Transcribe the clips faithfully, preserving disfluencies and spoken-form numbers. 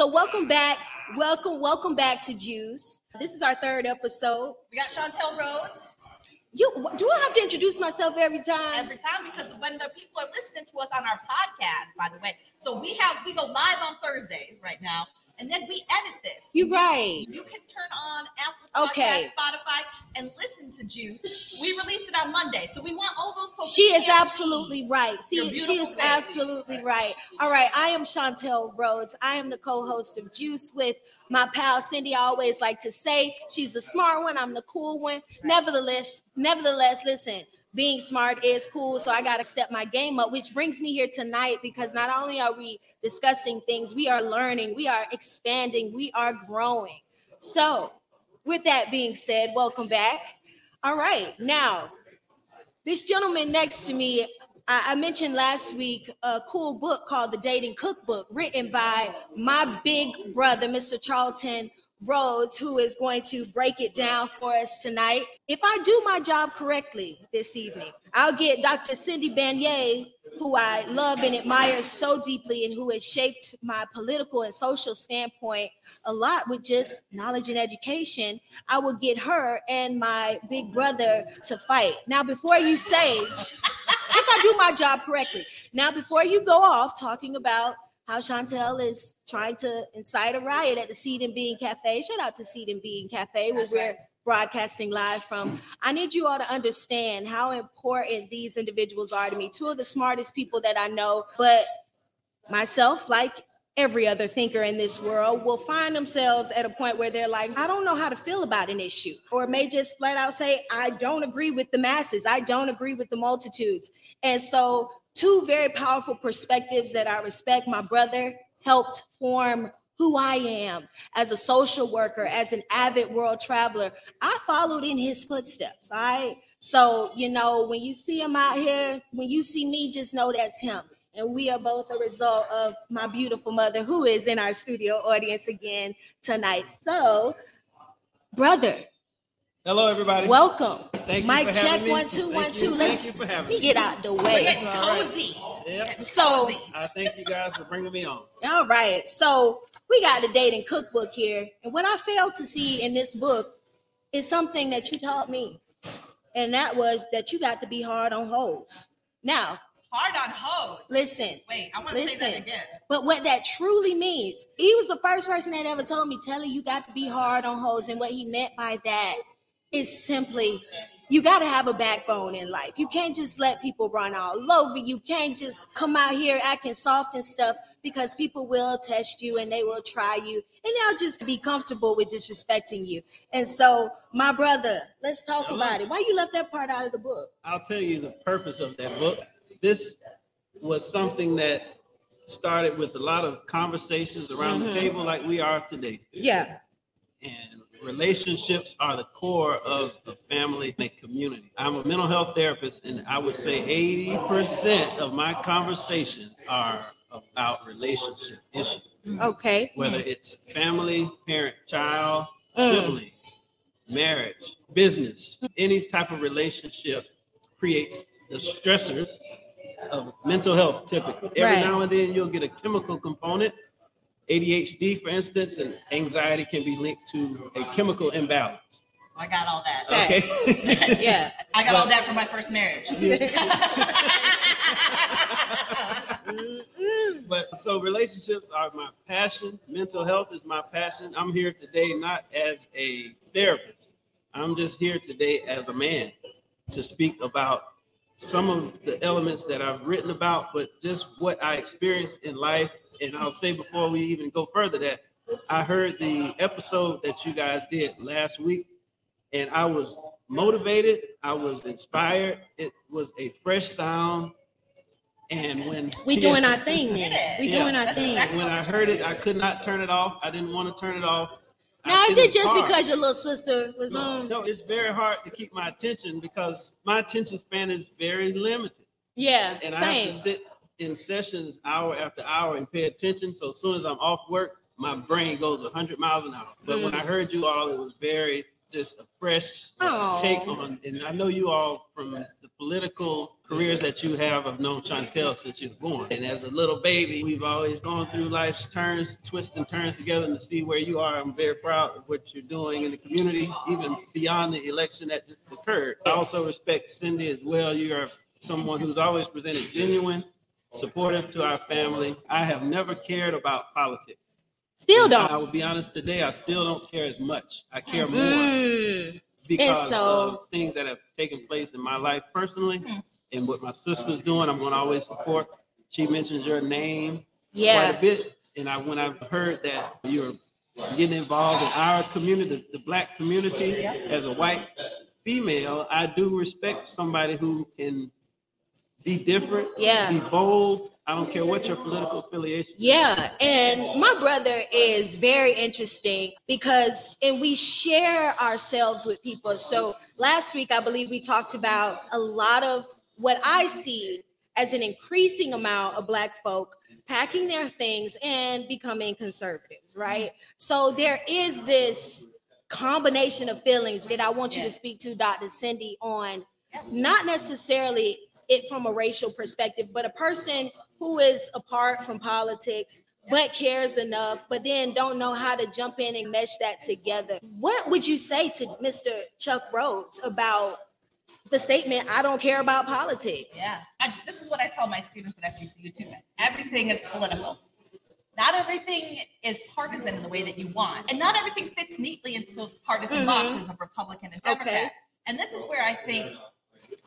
so welcome back. Welcome, welcome back to Juice. This is our third episode. We got Chantel Rhodes. You do I have to introduce myself every time? Every time, because when the people are listening to us on our podcast, by the way. So we have we go live on Thursdays right now, and then we edit this. You're right. You can turn on Apple Podcasts, okay. Spotify, and listen to Juice. We release it on Monday, so we want all those folks. She is absolutely right. See, she is absolutely right. All right, I am Chantel Rhodes. I am the co-host of Juice with my pal Cindy. I always like to say she's the smart one. I'm the cool one. Right. Nevertheless. Nevertheless, listen, being smart is cool, so I got to step my game up, which brings me here tonight because not only are we discussing things, we are learning, we are expanding, we are growing. So with that being said, welcome back. All right. Now, this gentleman next to me, I, I mentioned last week a cool book called The Dating Cookbook written by my big brother, Mister Charlton Rhodes, who is going to break it down for us tonight. If I do my job correctly this evening, I'll get Doctor Cindy Banyai, who I love and admire so deeply and who has shaped my political and social standpoint a lot with just knowledge and education. I will get her and my big brother to fight. Now, before you say, if I do my job correctly, now before you go off talking about how Chantel is trying to incite a riot at the Seed and Bean Cafe. Shout out to Seed and Bean Cafe, where we're broadcasting live from. I need you all to understand how important these individuals are to me. Two of the smartest people that I know, but myself, like every other thinker in this world, will find themselves at a point where they're like, I don't know how to feel about an issue, or may just flat out say, I don't agree with the masses. I don't agree with the multitudes. And so two very powerful perspectives that I respect. My brother helped form who I am as a social worker, as an avid world traveler. I followed in his footsteps. All right. So, you know, when you see him out here, when you see me, just know that's him. And we are both a result of my beautiful mother, who is in our studio audience again tonight. So, brother. Hello, everybody. Welcome. Thank you Mike for check me. One two one two. Let's thank you for having me. Get out the way. It's cozy. Right. Yep. So I thank you guys for bringing me on. All right. So we got the Dating Cookbook here, and what I failed to see in this book is something that you taught me, and that was that you got to be hard on hoes. Now, hard on hoes. Listen. Wait, I want to say that again. But what that truly means, he was the first person that ever told me, Telly, you got to be hard on hoes, and what he meant by that. It's simply, you got to have a backbone in life. You can't just let people run all over. You can't just come out here acting soft and stuff because people will test you and they will try you and they'll just be comfortable with disrespecting you. And so, my brother, let's talk Hello. About it. Why you left that part out of the book? I'll tell you the purpose of that book. This was something that started with a lot of conversations around mm-hmm. the table like we are today. Yeah. And relationships are the core of the family and community. I'm a mental health therapist, and I would say eighty percent of my conversations are about relationship issues. Okay. Whether it's family, parent, child, sibling, mm. marriage, business, any type of relationship creates the stressors of mental health typically. Every right. now and then you'll get a chemical component. A D H D, for instance, and anxiety can be linked to a chemical imbalance. I got all that. Okay. Yeah. I got well, all that from my first marriage. Yeah. But so relationships are my passion. Mental health is my passion. I'm here today not as a therapist. I'm just here today as a man to speak about some of the elements that I've written about, but just what I experienced in life. And I'll say before we even go further that I heard the episode that you guys did last week, and I was motivated. I was inspired. It was a fresh sound. And when we doing our thing, then we doing our thing. When I heard it, I could not turn it off. I didn't want to turn it off. Now, is it just because your little sister was on? No, it's very hard to keep my attention because my attention span is very limited. Yeah, and I have to sit in sessions hour after hour and pay attention. So as soon as I'm off work, my brain goes one hundred miles an hour. But mm. when I heard you all, it was very just a fresh Aww. Take on. And I know you all from the political careers that you have. I've known Chantel since she was born. And as a little baby, we've always gone through life's turns, twists and turns together, and to see where you are, I'm very proud of what you're doing in the community, even beyond the election that just occurred. I also respect Cindy as well. You are someone who's always presented genuine, supportive to our family. I have never cared about politics. Still don't. And I will be honest today, I still don't care as much. I care more mm. because so, of things that have taken place in my life personally. Mm. And what my sister's doing, I'm going to always support. She mentions your name yeah. quite a bit. And I, when I heard that you're getting involved in our community, the Black community, yeah. as a white female, I do respect somebody who can be different, yeah. be bold. I don't care what your political affiliation is. Yeah, and my brother is very interesting because, and we share ourselves with people. So last week, I believe we talked about a lot of what I see as an increasing amount of Black folk packing their things and becoming conservatives, right? So there is this combination of feelings that I want you to speak to, Doctor Cindy, on not necessarily it from a racial perspective, but a person who is apart from politics, but cares enough, but then don't know how to jump in and mesh that together. What would you say to Mister Chuck Rhodes about the statement, I don't care about politics? Yeah, I, this is what I tell my students at F C C U too. Everything is political. Not everything is partisan in the way that you want. And not everything fits neatly into those partisan mm-hmm. boxes of Republican and Democrat. Okay. And this is where I think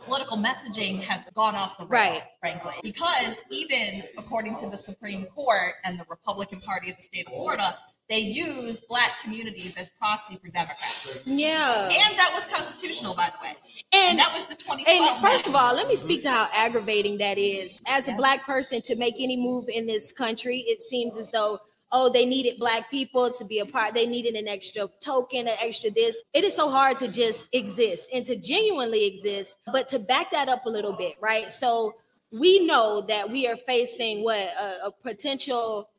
political messaging has gone off the rails, right. frankly, because even according to the Supreme Court and the Republican Party of the state of Florida, they use Black communities as proxy for Democrats. Yeah. And that was constitutional, by the way. And, and that was the twenty twelve. And first of all, let me speak to how aggravating that is. As yeah. a Black person to make any move in this country, it seems as though, oh, they needed Black people to be a part. They needed an extra token, an extra this. It is so hard to just exist and to genuinely exist, but to back that up a little bit, right? So we know that we are facing what a, a potential...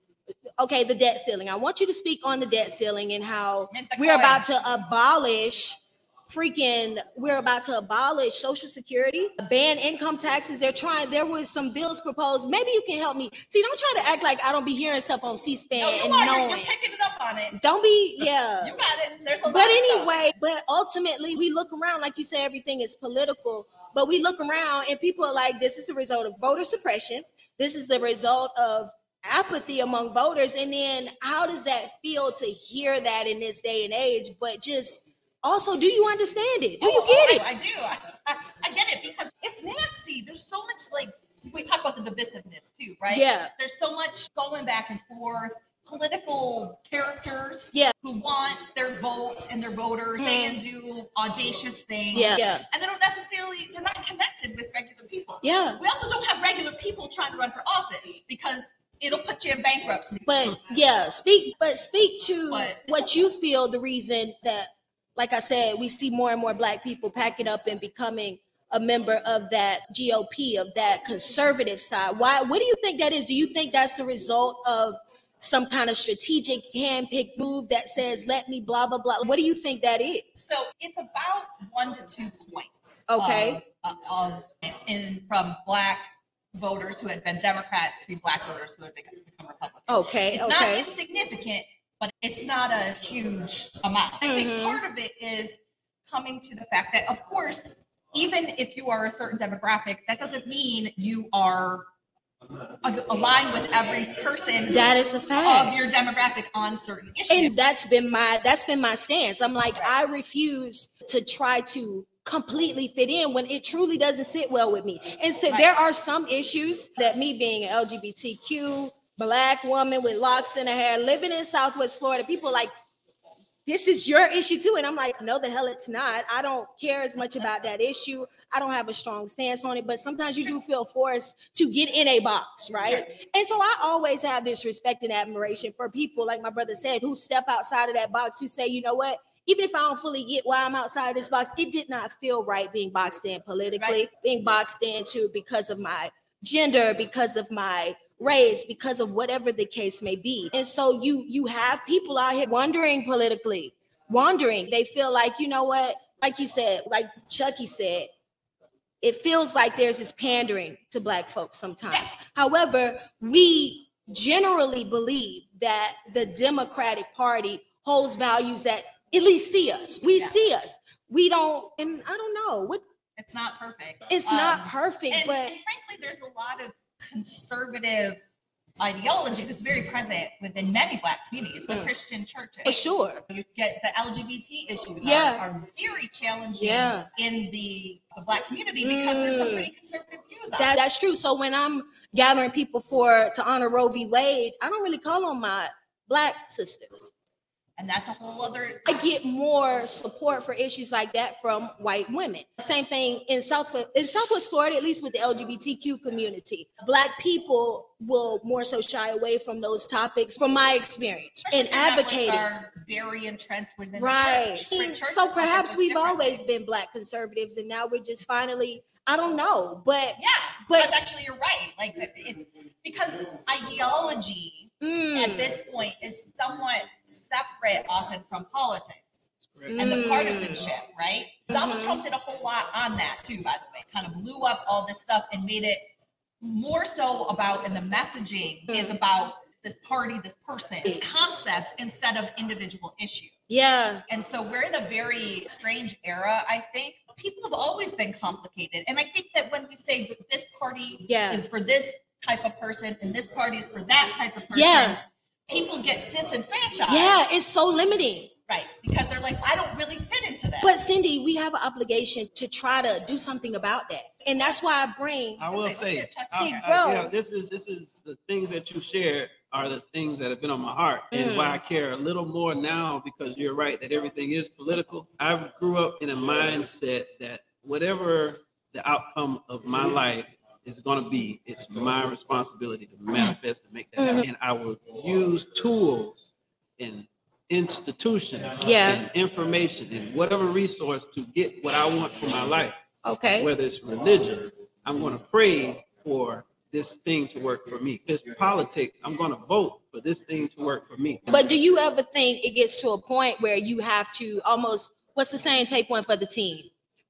Okay, the debt ceiling. I want you to speak on the debt ceiling and how we're about to abolish freaking, we're about to abolish Social Security, ban income taxes. They're trying, there was some bills proposed. Maybe you can help me. See, don't try to act like I don't be hearing stuff on C-SPAN no, and are, knowing. You're picking it up on it. Don't be, yeah. You got it. There's a lot But anyway, of but ultimately we look around, like you say, everything is political, but we look around and people are like, this is the result of voter suppression. This is the result of apathy among voters. And then how does that feel to hear that in this day and age? But just also, do you understand it? Do you oh, get oh, it? I, I do. I, I, I get it because it's nasty. There's so much, like, we talk about the divisiveness too, right? Yeah. There's so much going back and forth, political characters yeah. who want their votes and their voters mm. and do audacious things. Yeah. yeah. And they don't necessarily, they're not connected with regular people. Yeah. We also don't have regular people trying to run for office because it'll put you in bankruptcy. But yeah, speak, but speak to what? what you feel the reason that, like I said, we see more and more Black people packing up and becoming a member of that G O P, of that conservative side. Why, what do you think that is? Do you think that's the result of some kind of strategic handpicked move that says, let me blah, blah, blah? What do you think that is? So it's about one to two points. Okay. Of, of, in, from Black voters who had been Democrat to Black voters who had become, become Republican. Okay, it's okay. not insignificant, but it's not a huge amount. I mm-hmm. think part of it is coming to the fact that, of course, even if you are a certain demographic, that doesn't mean you are aligned with every person that is a fact of your demographic on certain issues. And that's been my that's been my stance. I'm like, right. I refuse to try to completely fit in when it truly doesn't sit well with me. And so right. there are some issues that me being an L G B T Q Black woman with locks in her hair living in Southwest Florida, people like, this is your issue too. And I'm like, no, the hell it's not. I don't care as much about that issue. I don't have a strong stance on it, but sometimes you do feel forced to get in a box, right? And so I always have this respect and admiration for people, like my brother said, who step outside of that box, who say, you know what? Even if I don't fully get why I'm outside of this box, it did not feel right being boxed in politically, right. being boxed in too because of my gender, because of my race, because of whatever the case may be. And so you you have people out here wandering politically, wandering. They feel like, you know what, like you said, like Chucky said, it feels like there's this pandering to Black folks sometimes. However, we generally believe that the Democratic Party holds values that at least see us. We yeah. see us. We don't, and I don't know what. It's not perfect. It's um, not perfect, and, but and frankly, there's a lot of conservative ideology that's very present within many Black communities, the mm. Christian churches. For sure. You get the L G B T issues yeah. are, are very challenging yeah. in the, the Black community because mm. there's some pretty conservative views on that, that's true. So when I'm gathering people for to honor Roe v. Wade, I don't really call on my Black sisters. And that's a whole other... I get more support for issues like that from white women. Same thing in South in Southwest Florida, at least with the L G B T Q community. Black people will more so shy away from those topics, from my experience, and advocating. Are very entrenched within right. the church. So perhaps we've always been Black conservatives, and now we're just finally... I don't know, but... Yeah, but actually you're right. Like, it's because ideology... Mm. at this point is somewhat separate often from politics mm. and the partisanship, right? Mm-hmm. Donald Trump did a whole lot on that too, by the way, kind of blew up all this stuff and made it more so about, and the messaging mm. is about this party, this person, this concept instead of individual issues. Yeah. And so we're in a very strange era, I think. People have always been complicated. And I think that when we say this party yeah. is for this type of person and this party is for that type of person, yeah. people get disenfranchised. Yeah, it's so limiting. Right, because they're like, I don't really fit into that. But Cindy, we have an obligation to try to do something about that. And that's why I bring... I will say, say I, hey, bro. I, you know, this is this is the things that you shared are the things that have been on my heart and mm. why I care a little more now, because you're right that everything is political. I grew up in a mindset that whatever the outcome of my life is going to be, it's my responsibility to manifest and make that happen. Mm-hmm. And I will use tools and institutions yeah. and information and whatever resource to get what I want for my life. Okay. Whether it's religion, I'm going to pray for this thing to work for me. If it's politics, I'm going to vote for this thing to work for me. But do you ever think it gets to a point where you have to almost, what's the saying, take one for the team?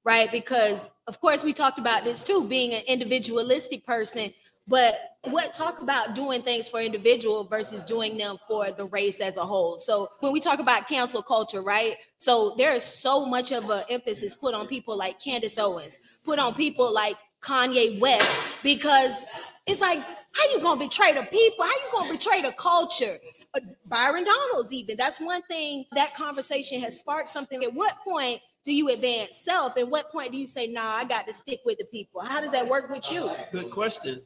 Right? Because of course we talked about this too, being an individualistic person, but what talk about doing things for individual versus doing them for the race as a whole. So when we talk about cancel culture, right? So there is so much of an emphasis put on people like Candace Owens, put on people like Kanye West, because it's like, how you gonna betray the people? How you gonna betray the culture? Byron Donalds even, that's one thing, that conversation has sparked something. At what point do you advance self? At what point do you say, nah, I got to stick with the people? How does that work with you? Good question.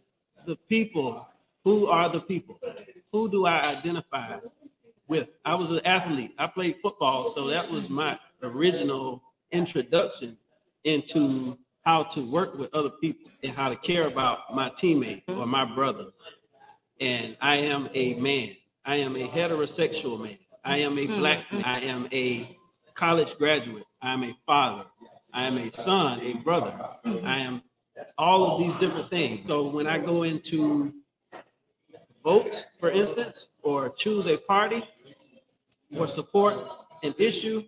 The people, who are the people? Who do I identify with? I was an athlete. I played football, so that was my original introduction into how to work with other people and how to care about my teammate or my brother. And I am a man. I am a heterosexual man. I am a Black man. I am a college graduate. I am a father. I am a son, a brother. I am all of these different things. So when I go into vote, for instance, or choose a party or support an issue,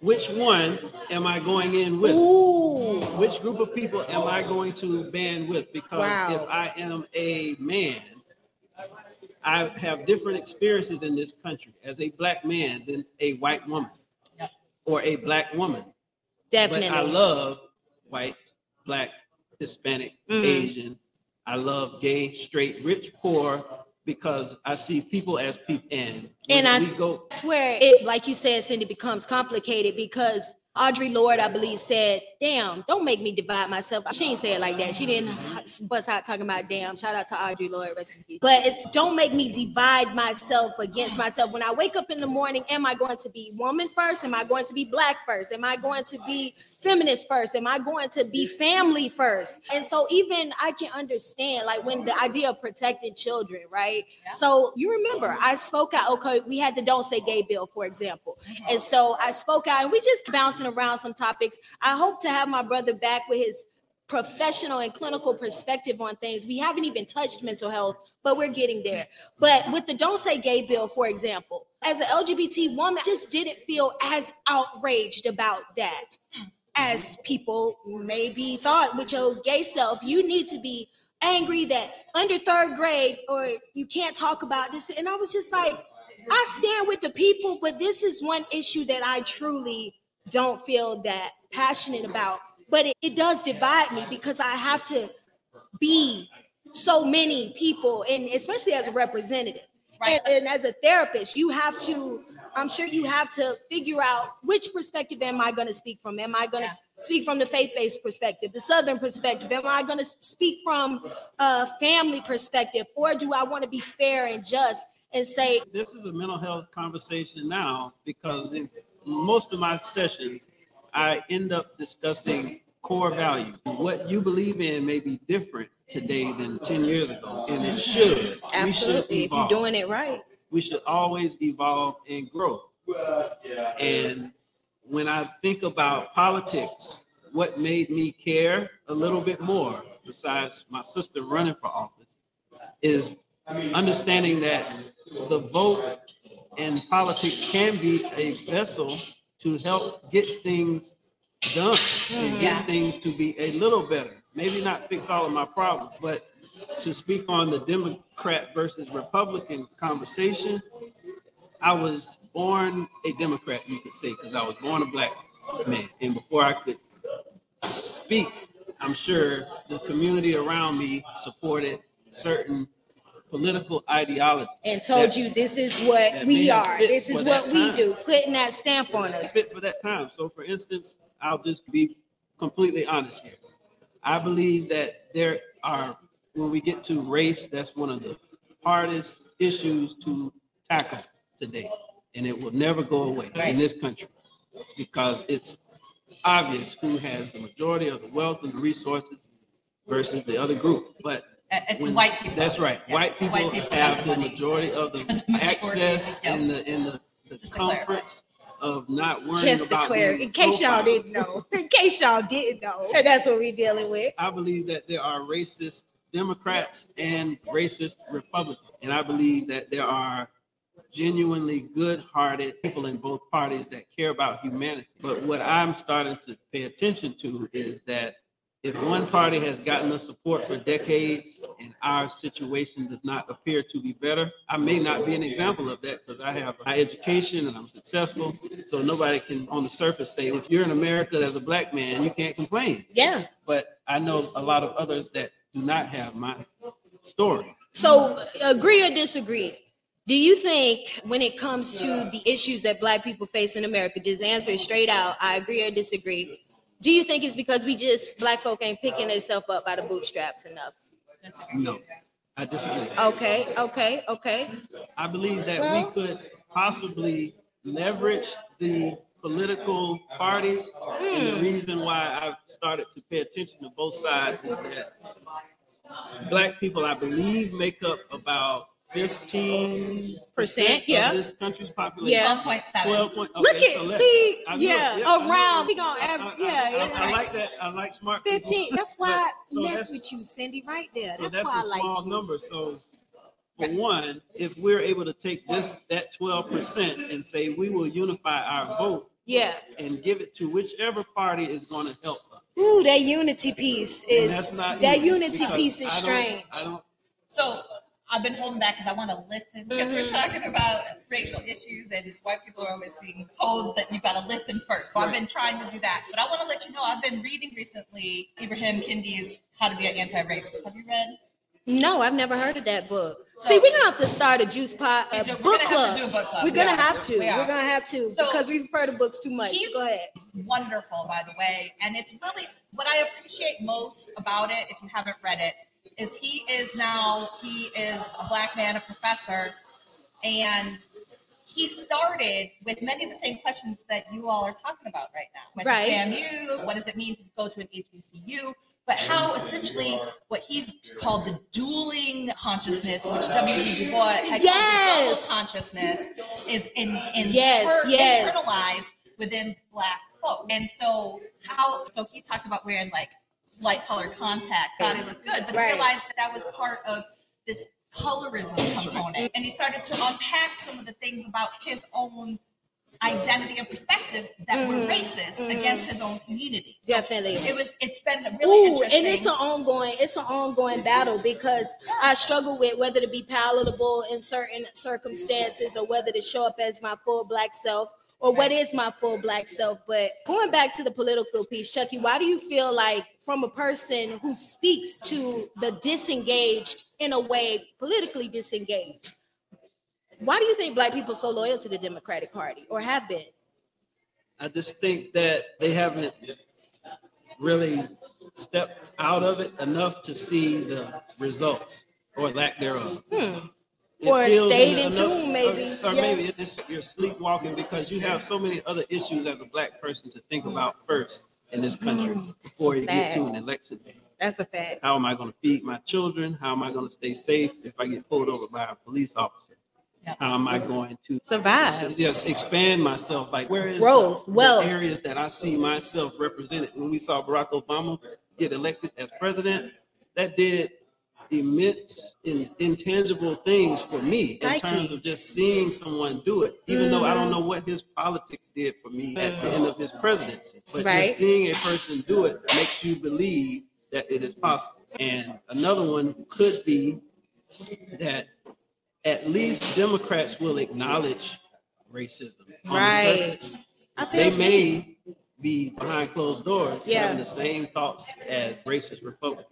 which one am I going in with? Ooh. Which group of people am I going to band with? Because wow. if I am a man, I have different experiences in this country as a Black man than a white woman. Or a Black woman. Definitely. But I love white, Black, Hispanic, mm-hmm. Asian. I love gay, straight, rich, poor, because I see people as people. And, and I go- swear, it, like you said, Cindy, becomes complicated because Audre Lorde, I believe, said, damn, don't make me divide myself. She didn't say it like that. She didn't bust out talking about damn. Shout out to Audre Lorde. But it's don't make me divide myself against myself. When I wake up in the morning, am I going to be woman first? Am I going to be Black first? Am I going to be feminist first? Am I going to be family first? And so even I can understand, like, when the idea of protecting children, right? Yeah. So you remember, I spoke out. Okay, we had the Don't Say Gay bill, for example. And so I spoke out, and we just bouncing around some topics. I hope to have my brother back with his professional and clinical perspective on things. We haven't even touched mental health, but we're getting there. But with the Don't Say Gay bill, for example, as an L G B T woman, I just didn't feel as outraged about that as people maybe thought with your gay self. You need to be angry that under third grade or you can't talk about this. And I was just like, I stand with the people, but this is one issue that I truly don't feel that passionate about. But it, it does divide me because I have to be so many people, and especially as a representative. Right. And, and as a therapist, you have to, I'm sure you have to figure out which perspective am I going to speak from? Am I going to yeah. speak from the faith-based perspective, the Southern perspective? Am I going to speak from a family perspective? Or do I want to be fair and just and say, this is a mental health conversation now, because in most of my sessions, I end up discussing core value. What you believe in may be different today than ten years ago, and it should. Absolutely, if you're doing it right. We should always evolve and grow. And when I think about politics, what made me care a little bit more, besides my sister running for office, is understanding that the vote and politics can be a vessel to help get things done and get things to be a little better. Maybe not fix all of my problems, but to speak on the Democrat versus Republican conversation, I was born a Democrat, you could say, because I was born a black man. And before I could speak, I'm sure the community around me supported certain political ideology. And told that, you this is what we are, this is what we do, putting that stamp on it. Fit for that time. So for instance, I'll just be completely honest here. I believe that there are, when we get to race, that's one of the hardest issues to tackle today. And it will never go away in this country, because it's obvious who has the majority of the wealth and the resources versus the other group. But it's when, white people. That's right. Yeah. White, people white people have the majority of the, the majority. access yep. and the, and the, the comforts. Of not worrying Just about declare, in case profile. y'all didn't know, in case y'all didn't know, that's what we're dealing with. I believe that there are racist Democrats and racist Republicans, and I believe that there are genuinely good-hearted people in both parties that care about humanity. But what I'm starting to pay attention to is that if one party has gotten the support for decades and our situation does not appear to be better, I may not be an example of that because I have high education and I'm successful. So nobody can on the surface say, if you're in America as a black man, you can't complain. Yeah. But I know a lot of others that do not have my story. So agree or disagree. Do you think when it comes to the issues that black people face in America, just answer it straight out, I agree or disagree. Do you think it's because we just, black folk ain't picking themselves up by the bootstraps enough? No, I disagree. Okay, okay, okay. I believe that well, we could possibly leverage the political parties. Hmm. And the reason why I've started to pay attention to both sides is that black people, I believe, make up about fifteen percent yeah. of this country's population. Yeah, twelve point seven Okay, look at, so see, I yeah, it, yeah, around, we gonna average, yeah. I, I, I, I like that, I like smart people. fifteen that's why but, I mess so with you, Cindy, right there. So that's, that's why a I like small you. number, so for one, if we're able to take just that twelve percent and say we will unify our vote yeah, and give it to whichever party is gonna help us. Ooh, that unity piece is, that unity piece is strange. I don't, so, I've been holding back because I want to listen, because mm-hmm. we're talking about racial issues and white people are always being told that you've got to listen first. So right. I've been trying to do that. But I want to let you know, I've been reading recently Ibrahim Kendi's How to Be an Anti-Racist. Have you read? No, I've never heard of that book. So, See, we're going to have to start a Juice Pod uh, book, book club. We're going to have to. We're going to have to so because we refer to books too much. Go ahead. Wonderful, by the way. And it's really what I appreciate most about it, if you haven't read it, is he is now, he is a black man, a professor, and he started with many of the same questions that you all are talking about right now. What's right. S M U, what does it mean to go to an H B C U, but how essentially what he called the dueling consciousness, which W E B. Du Bois had yes. called the double consciousness, is in, in yes, ter- yes. internalized within black folk. And so how, so he talked about wearing like, light color contacts, how they look good, but right. realized that that was part of this colorism component. And he started to unpack some of the things about his own identity and perspective that mm-hmm. were racist mm-hmm. against his own community. So definitely. It was, it's been really Ooh, interesting. And it's an ongoing, it's an ongoing battle, because yeah. I struggle with whether to be palatable in certain circumstances or whether to show up as my full black self or right. what is my full black self. But going back to the political piece, Chucky, why do you feel like, from a person who speaks to the disengaged, in a way, politically disengaged, why do you think black people are so loyal to the Democratic Party, or have been? I just think that they haven't really stepped out of it enough to see the results, or lack thereof. Hmm. Or stayed in tune, maybe. Or, or yeah. maybe it's just you're sleepwalking because you have so many other issues as a black person to think about first in this country mm, before you fact. get to an election day. That's a fact. How am I going to feed my children? How am I going to stay safe if I get pulled over by a police officer? Yep. How am I going to survive? Yes, expand myself. Like, where is growth, the, wealth, the areas that I see myself represented? When we saw Barack Obama get elected as president, that did immense, in, intangible things for me in Psyche. terms of just seeing someone do it, even mm. though I don't know what his politics did for me at the end of his presidency. But right. just seeing a person do it makes you believe that it is possible. And another one could be that at least Democrats will acknowledge racism on right. the surface. I think they may so. be behind closed doors yeah. having the same thoughts as racist Republicans,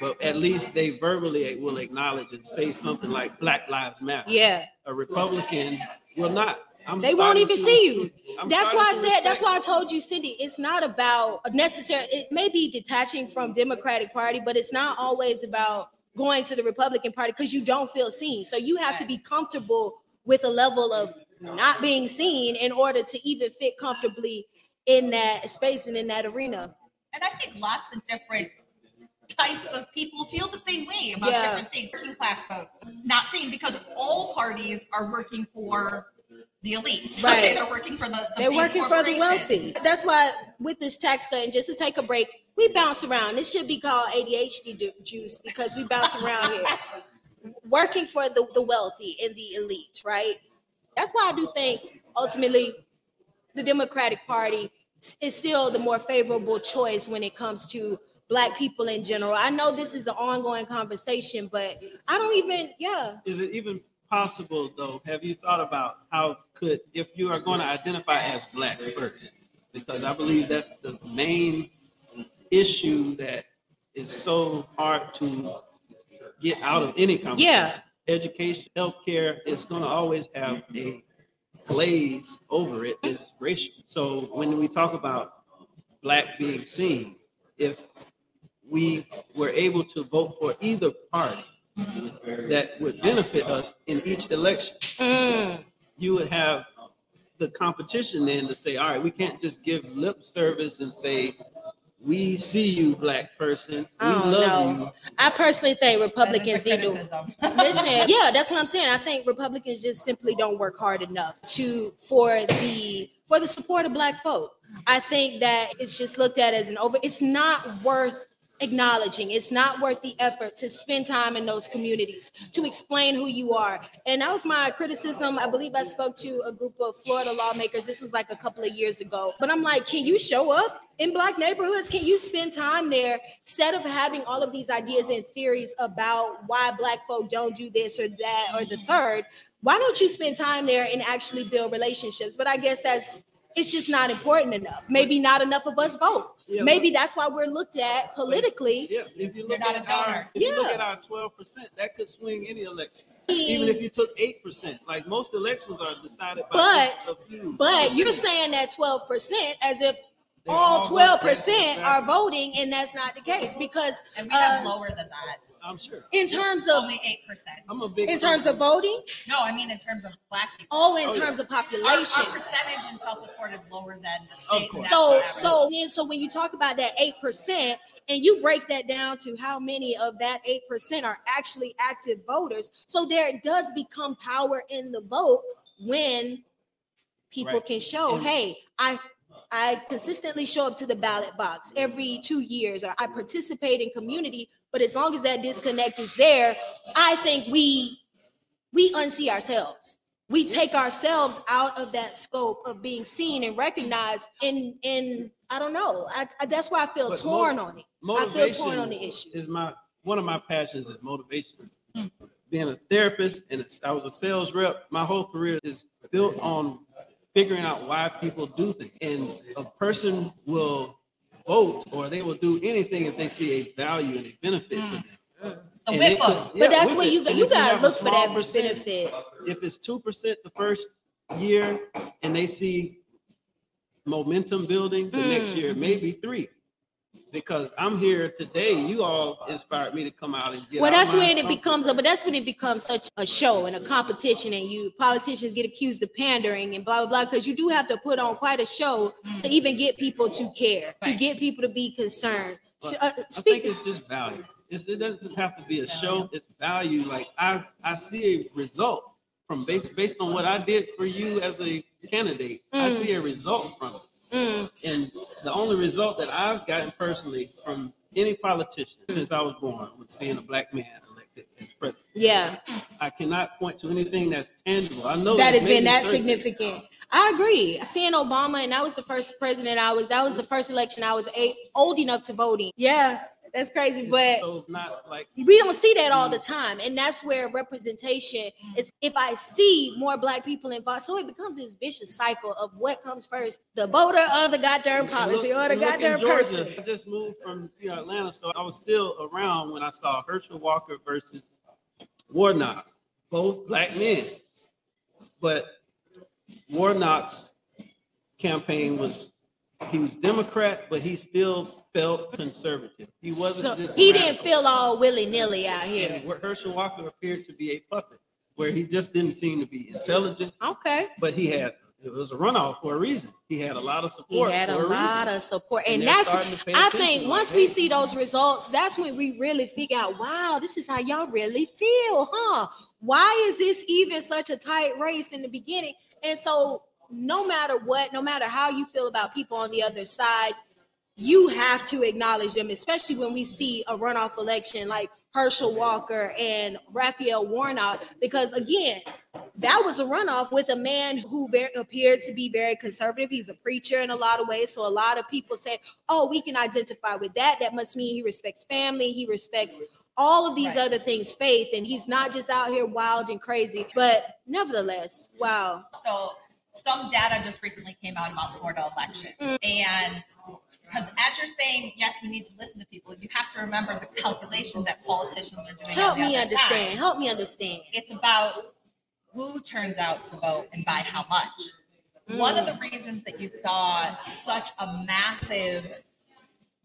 but at least they verbally will acknowledge and say something like Black Lives Matter. Yeah, a Republican will not. I'm they won't even to, see you. I'm that's why I said, that's why I told you, Cindy, it's not about necessarily, it may be detaching from Democratic Party, but it's not always about going to the Republican Party because you don't feel seen. So you have to be comfortable with a level of not being seen in order to even fit comfortably in that space and in that arena. And I think lots of different types of people feel the same way about yeah. different things. Working class folks, not seen because all parties are working for the elites. Right. Okay, they're working for the, the they're working for the wealthy. That's why with this tax cut, and just to take a break, we bounce around. This should be called A D H D juice because we bounce around here. Working for the, the wealthy and the elite, right? That's why I do think ultimately the Democratic Party is still the more favorable choice when it comes to black people in general. I know this is an ongoing conversation, but I don't even, yeah. Is it even possible, though? Have you thought about how could, if you are going to identify as black first, because I believe that's the main issue that is so hard to get out of any conversation. Yeah. Education, healthcare, it's going to always have a glaze over it. It's racial. So when we talk about black being seen, if we were able to vote for either party that would benefit us in each election, mm. you would have the competition then to say, all right, we can't just give lip service and say, we see you, black person. We oh, love no. you. I personally think Republicans need to listen. Yeah, that's what I'm saying. I think Republicans just simply don't work hard enough to for the for the support of black folk. I think that it's just looked at as an over. It's not worth acknowledging. It's not worth the effort to spend time in those communities to explain who you are. And that was my criticism. I believe I spoke to a group of Florida lawmakers. This was like a couple of years ago. But I'm like, can you show up in black neighborhoods? Can you spend time there instead of having all of these ideas and theories about why black folk don't do this or that or the third? Why don't you spend time there and actually build relationships? But I guess that's it's just not important enough. Maybe not enough of us vote. Yeah, Maybe but, that's why we're looked at politically. Yeah, if you look not at a donor. Our, if yeah. you look at our twelve percent, that could swing any election. Even if you took eight percent, like most elections are decided by but, just a few. But percent. You're saying that twelve percent as if they all twelve percent exactly. are voting, and that's not the case because and we have uh, lower than that. I'm sure. In terms of only eight percent. I'm a big. In terms of voting. No, I mean in terms of black people. Oh, in oh, terms yeah. of population. Our, our percentage in Southwest Florida is lower than the state. So, so then, so when you talk about that eight percent, and you break that down to how many of that eight percent are actually active voters, so there does become power in the vote when people right. can show, and, hey, I. I consistently show up to the ballot box every two years, or I participate in community, but as long as that disconnect is there, I think we we unsee ourselves. we take ourselves out of that scope of being seen and recognized in, in I don't know. I, I that's why I feel but torn mo- on it. I feel torn on the issue. Is my one of my passions is motivation. Mm. Being a therapist and a, I was a sales rep. My whole career is built on figuring out why people do things. And a person will vote or they will do anything if they see a value and a benefit mm. for them. Mm. And could, yeah, but that's where you it. you and gotta you look for that percent, benefit. If it's two percent the first year and they see momentum building, the mm. next year maybe three. Because I'm here today, you all inspired me to come out and get. Well, that's when it becomes, but that's when it becomes such a show and a competition, and you politicians get accused of pandering and blah blah blah. Because you do have to put on quite a show to even get people to care, to get people to be concerned. But uh, speak- I think it's just value. It's, it doesn't have to be a show. It's value. Like I, I see a result from based, based on what I did for you as a candidate. Mm. I see a result from it. Mm. And the only result that I've gotten personally from any politician mm. since I was born was seeing a black man elected as president. Yeah. I cannot point to anything that's tangible. I know that has been that certain. significant. I agree. Seeing Obama, and that was the first president I was, that was the first election I was eight, old enough to vote in. Yeah. That's crazy, it's but so not like, we don't see that all the time. And that's where representation is. If I see more black people involved, so it becomes this vicious cycle of what comes first, the voter or the goddamn policy look, or the goddamn Georgia, person. I just moved from you know, Atlanta, so I was still around when I saw Herschel Walker versus Warnock, both black men. But Warnock's campaign was, he was Democrat, but he still felt conservative. He wasn't so, just he radical. Didn't feel all willy-nilly out here. And Herschel Walker appeared to be a puppet, where he just didn't seem to be intelligent. Okay. But he had, it was a runoff for a reason. He had a lot of support. He had for a, a lot reason. Of support. And, and that's, I think once like, we hey, see those results, that's when we really figure out, wow, this is how y'all really feel, huh? Why is this even such a tight race in the beginning? And so no matter what, no matter how you feel about people on the other side, you have to acknowledge them, especially when we see a runoff election like Herschel Walker and Raphael Warnock, because again, that was a runoff with a man who very, appeared to be very conservative. He's a preacher in a lot of ways. So a lot of people say, oh, we can identify with that. That must mean he respects family. He respects all of these right. other things, faith, and he's not just out here wild and crazy, but nevertheless, wow. So some data just recently came out about Florida elections mm. and because as you're saying, yes, we need to listen to people, you have to remember the calculation that politicians are doing. Help me understand. Side. Help me understand. It's about who turns out to vote and by how much. Mm. One of the reasons that you saw such a massive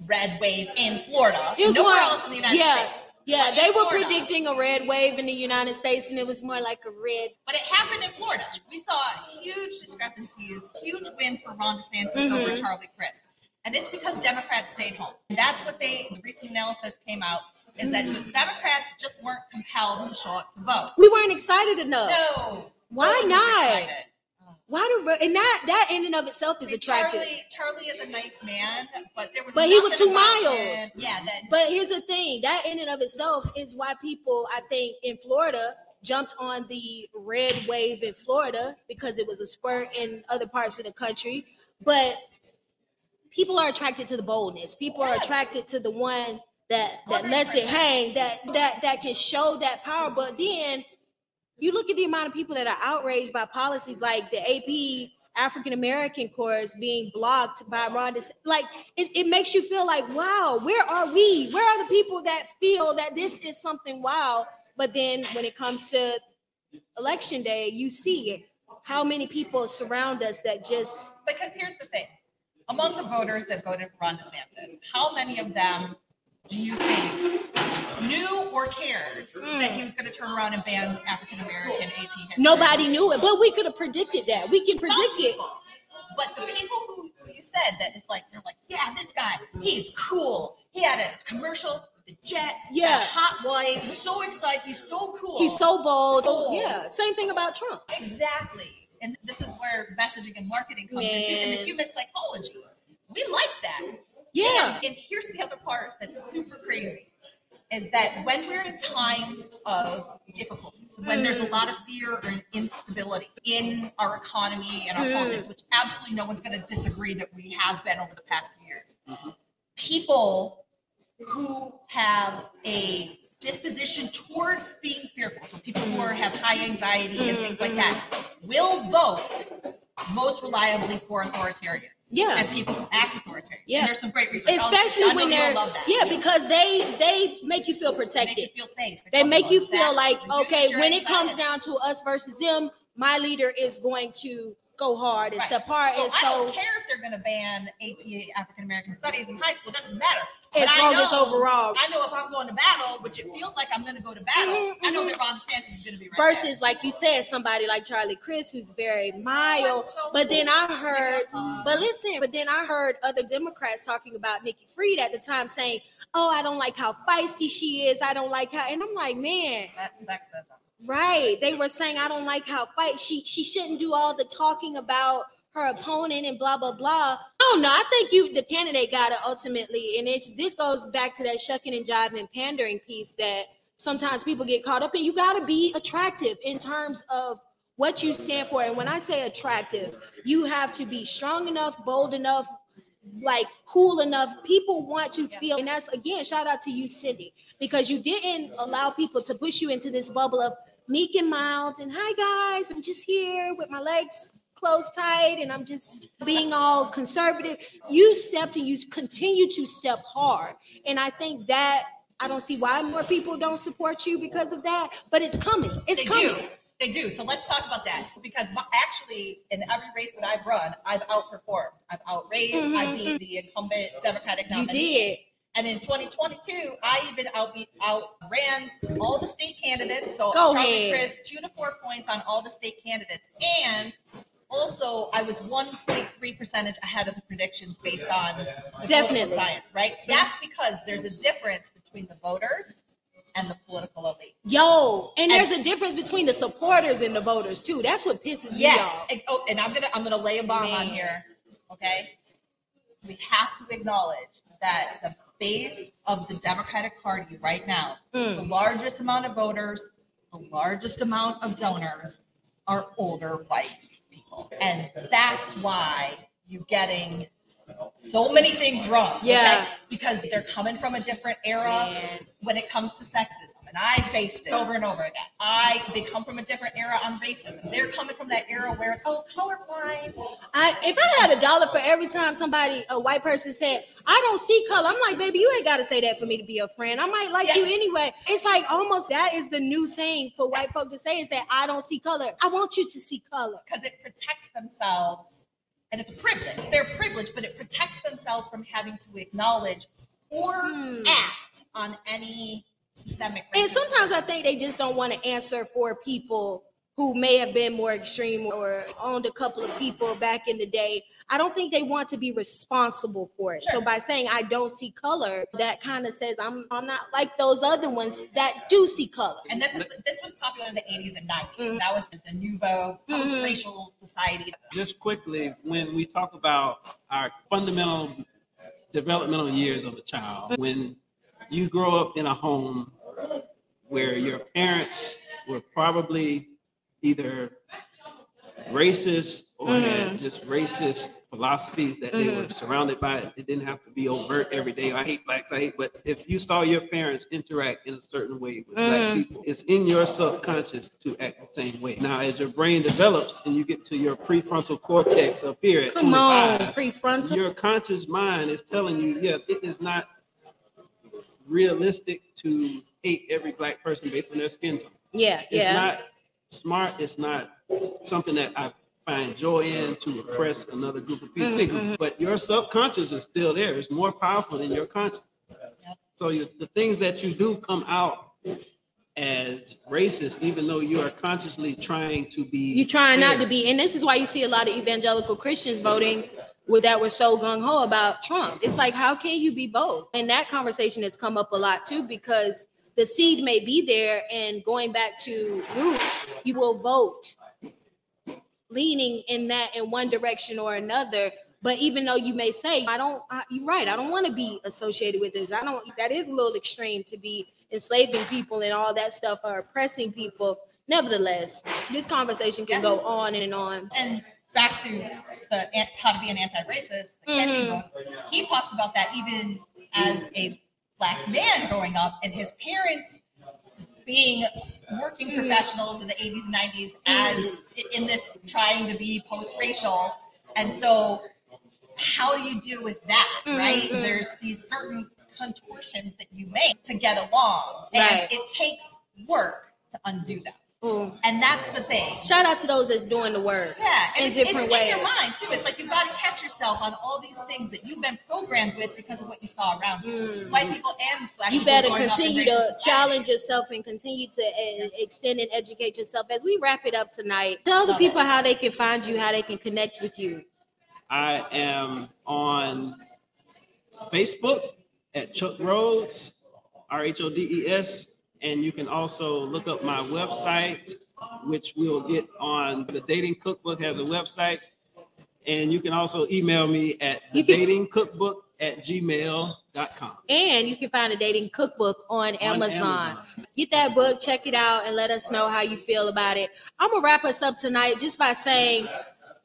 red wave in Florida, nowhere one, else in the United yeah, States. Yeah, they were Florida, predicting a red wave in the United States, and it was more like a red. But it happened in Florida. We saw huge discrepancies, huge wins for Ron DeSantis mm-hmm. over Charlie Crist. And it's because Democrats stayed home. And that's what they, the recent analysis came out, is that mm. Democrats just weren't compelled to show up to vote. We weren't excited enough. No. Why not? Why do, and that, that in and of itself is See, attractive. Charlie, Charlie is a nice man, but there was But he was too mild. Yeah. That, but here's the thing, that in and of itself is why people, I think, in Florida jumped on the red wave in Florida, because it was a squirt in other parts of the country. But people are attracted to the boldness. People yes. are attracted to the one that, that lets it hang, that, that, that can show that power. But then you look at the amount of people that are outraged by policies like the A P African-American course being blocked by Ron DeSantis. Like, it, it makes you feel like, wow, where are we? Where are the people that feel that this is something wild? But then when it comes to election day, you see how many people surround us that just... Because here's the thing. Among the voters that voted for Ron DeSantis, how many of them do you think knew or cared mm. that he was going to turn around and ban African-American A P history? Nobody knew it, but we could have predicted that. We can Some predict people, it. But the people who, who you said that it's like, they're like, yeah, this guy, he's cool. He had a commercial, the jet, yeah. the hot wife, so excited. He's so cool. He's so bold. bold. Yeah, same thing about Trump. Exactly. And this is where messaging and marketing comes Man. into, and the human psychology. We like that. Yeah. And, and here's the other part that's super crazy. is that when we're in times of difficulties, when mm. there's a lot of fear or instability in our economy and our mm. politics, which absolutely no one's going to disagree that we have been over the past few years, mm-hmm. people who have a disposition towards being fearful, so people who are, have high anxiety mm-hmm. and things like that, will vote most reliably for authoritarians. Yeah, and people who act authoritarian. Yeah, and there's some great research, especially oh, when they're love that. Yeah, yeah, because they they make you feel protected. They make you feel safe. They make you feel like, okay, when it comes down to us versus them, my leader is going to go hard and right. step hard. So and so I don't care if they're going to ban A P A African American Studies in high school. That doesn't matter. But as long know, as overall, I know if I'm going to battle, which it feels like I'm going to go to battle, mm-hmm, I know that Ron DeSantis is going to be right. Versus, there. Like you said, somebody like Charlie Crist, who's very mild. So but cool. then I heard, uh, but listen, but then I heard other Democrats talking about Nikki Fried at the time saying, "Oh, I don't like how feisty she is. I don't like how," and I'm like, man, that's sexism. Right. They were saying, I don't like how fight she she shouldn't do all the talking about her opponent and blah, blah, blah. I don't know. I think you, the candidate got it ultimately. And it's, this goes back to that shucking and jiving and pandering piece that sometimes people get caught up in. You got to be attractive in terms of what you stand for. And when I say attractive, you have to be strong enough, bold enough, like cool enough. People want to feel, and that's, again, shout out to you, Cindy, because you didn't allow people to push you into this bubble of meek and mild and, hi guys, I'm just here with my legs closed tight and I'm just being all conservative. You stepped and you continue to step hard, and I think that I don't see why more people don't support you because of that, but it's coming. It's they coming do. They do. So let's talk about that, because actually in every race that I've run, I've outperformed. I've outraised. Mm-hmm. I beat the incumbent Democratic nominee. You did. And in twenty twenty-two, I even outbeat, outran all the state candidates. So Go Charlie Crist, two to four points on all the state candidates. And also, I was one point three percentage ahead of the predictions based on the Definitely. science, right? That's because there's a difference between the voters and the political elite. Yo, and, and there's a difference between the supporters and the voters too. That's what pisses yes. me off. And, oh, and I'm gonna I'm gonna lay a bomb Man. on here. Okay, we have to acknowledge that the base of the Democratic Party right now, mm. the largest amount of voters, the largest amount of donors, are older white people, and that's why you're getting so many things wrong, yeah, okay? Because they're coming from a different era Man. when it comes to sexism, and I faced it over and over again. I they come from a different era on racism. They're coming from that era where it's all colorblind. I if I had a dollar for every time somebody a white person said, I don't see color, I'm like, baby, you ain't got to say that for me to be your friend. I might like yeah. you anyway. It's like almost that is the new thing for white folk to say, is that I don't see color. I want you to see color, because it protects themselves. And it's a privilege. They're privileged, but it protects themselves from having to acknowledge or mm. act on any systemic racism. And sometimes I think they just don't want to answer for people who may have been more extreme or owned a couple of people back in the day. I don't think they want to be responsible for it. Sure. So by saying I don't see color, that kind of says I'm I'm not like those other ones that do see color. And this is this was popular in the eighties and nineties. Mm-hmm. That was the nouveau post-racial mm-hmm. society. Just quickly, when we talk about our fundamental developmental years of a child, mm-hmm. when you grow up in a home where your parents were probably either racist or mm-hmm. had just racist philosophies that mm-hmm. they were surrounded by. It didn't have to be overt every day. I hate blacks, I hate, but if you saw your parents interact in a certain way with mm-hmm. black people, it's in your subconscious to act the same way. Now, as your brain develops and you get to your prefrontal cortex up here at Come twenty-five, on, prefrontal. Your conscious mind is telling you, yeah, it is not realistic to hate every black person based on their skin tone. Yeah, it's yeah. not smart. It's not something that I find joy in, to oppress another group of people. Mm-hmm. But your subconscious is still there. It's more powerful than your conscious. Yep. So you, the things that you do come out as racist, even though you are consciously trying to be. You're trying fair. not to be. And this is why you see a lot of evangelical Christians voting with that were so gung-ho about Trump. It's like, how can you be both? And that conversation has come up a lot, too, because the seed may be there, and going back to roots, you will vote leaning in that in one direction or another. But even though you may say, I don't, I, you're right, I don't want to be associated with this. I don't, that is a little extreme to be enslaving people and all that stuff, or oppressing people. Nevertheless, this conversation can yeah. go on and on. And back to the How to Be an Anti-Racist, the mm-hmm. book, he talks about that even as a Black man growing up, and his parents being working professionals in the eighties, nineties, as in this trying to be post-racial. And so how do you deal with that, right? Mm-hmm. There's these certain contortions that you make to get along, and right. it takes work to undo them. Ooh. And that's the thing. Shout out to those that's doing the work. Yeah, and in it's, different it's ways. In your mind too. It's like you got to catch yourself on all these things that you've been programmed with because of what you saw around you. Mm. White people and Black you people. You better continue to societies. Challenge yourself and continue to uh, extend and educate yourself. As we wrap it up tonight, tell the Love people it. How they can find you, how they can connect with you. I am on Facebook at Chuck Rhodes, R H O D E S. And you can also look up my website, which we'll get on. The Dating Cookbook has a website. And you can also email me at the dating cookbook at gmail dot com. And you can find The Dating Cookbook on, on Amazon. Amazon. Get that book, check it out, and let us know how you feel about it. I'm going to wrap us up tonight just by saying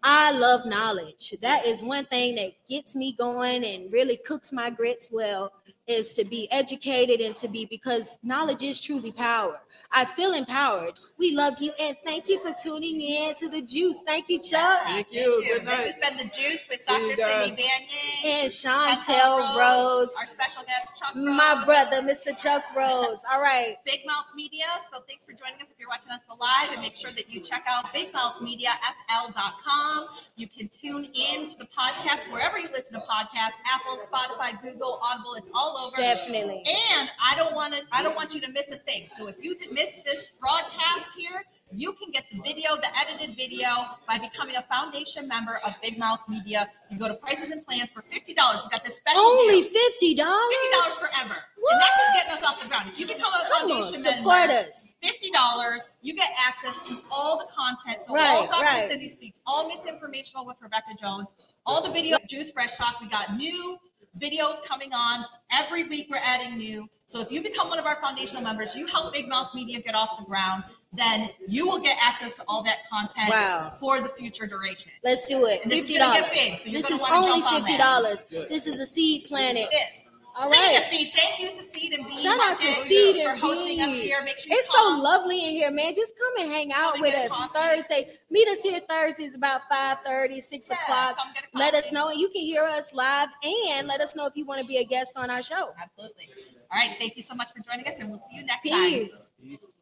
I love knowledge. That is one thing that gets me going and really cooks my grits well. Is to be educated and to be, because knowledge is truly power. I feel empowered. We love you, and thank you for tuning in to The Juice. Thank you, Chuck. Thank you. Thank you. Good night. This has been The Juice with Doctor Cindy Banyai and Chantel Rhodes. Rhodes. Our special guest, Chuck Rhodes. My brother, Mister Chuck Rhodes. All right. Big Mouth Media. So thanks for joining us if you're watching us live, and make sure that you check out big mouth media f l dot com. You can tune in to the podcast wherever you listen to podcasts, Apple, Spotify, Google, Audible. It's all over. Definitely. And I don't want to I don't want you to miss a thing. So if you did miss this broadcast here, you can get the video, the edited video, by becoming a foundation member of Big Mouth Media. You go to Prices and Plans for fifty dollars. We got this special Only deal. fifty dollars? fifty dollars forever. What? And that's just getting us off the ground. If you become a Come foundation on, support member, us. fifty dollars, you get access to all the content. So right, all Doctor right. Cindy Speaks, all Miss Informational with Rebecca Jones, all the video, Juice Fresh Talk. We got new videos coming on. Every week we're adding new. So if you become one of our foundational members, you help Big Mouth Media get off the ground, then you will get access to all that content wow. for the future duration. Let's do it. And this is going to get big, so you're going to want to jump on that. This is only fifty dollars. This is a Seed Planet. It is. All Speaking right. of Seed, thank you to Seed and Bean. Shout out to Seed and Bean for hosting us here. Make sure you it's come. So lovely in here, man. Just come and hang out come with us Thursday. Meet us here Thursdays about five thirty, six yeah, o'clock. Let us know, and you can hear us live, and let us know if you want to be a guest on our show. Absolutely. All right. Thank you so much for joining us, and we'll see you next Peace. Time. Peace.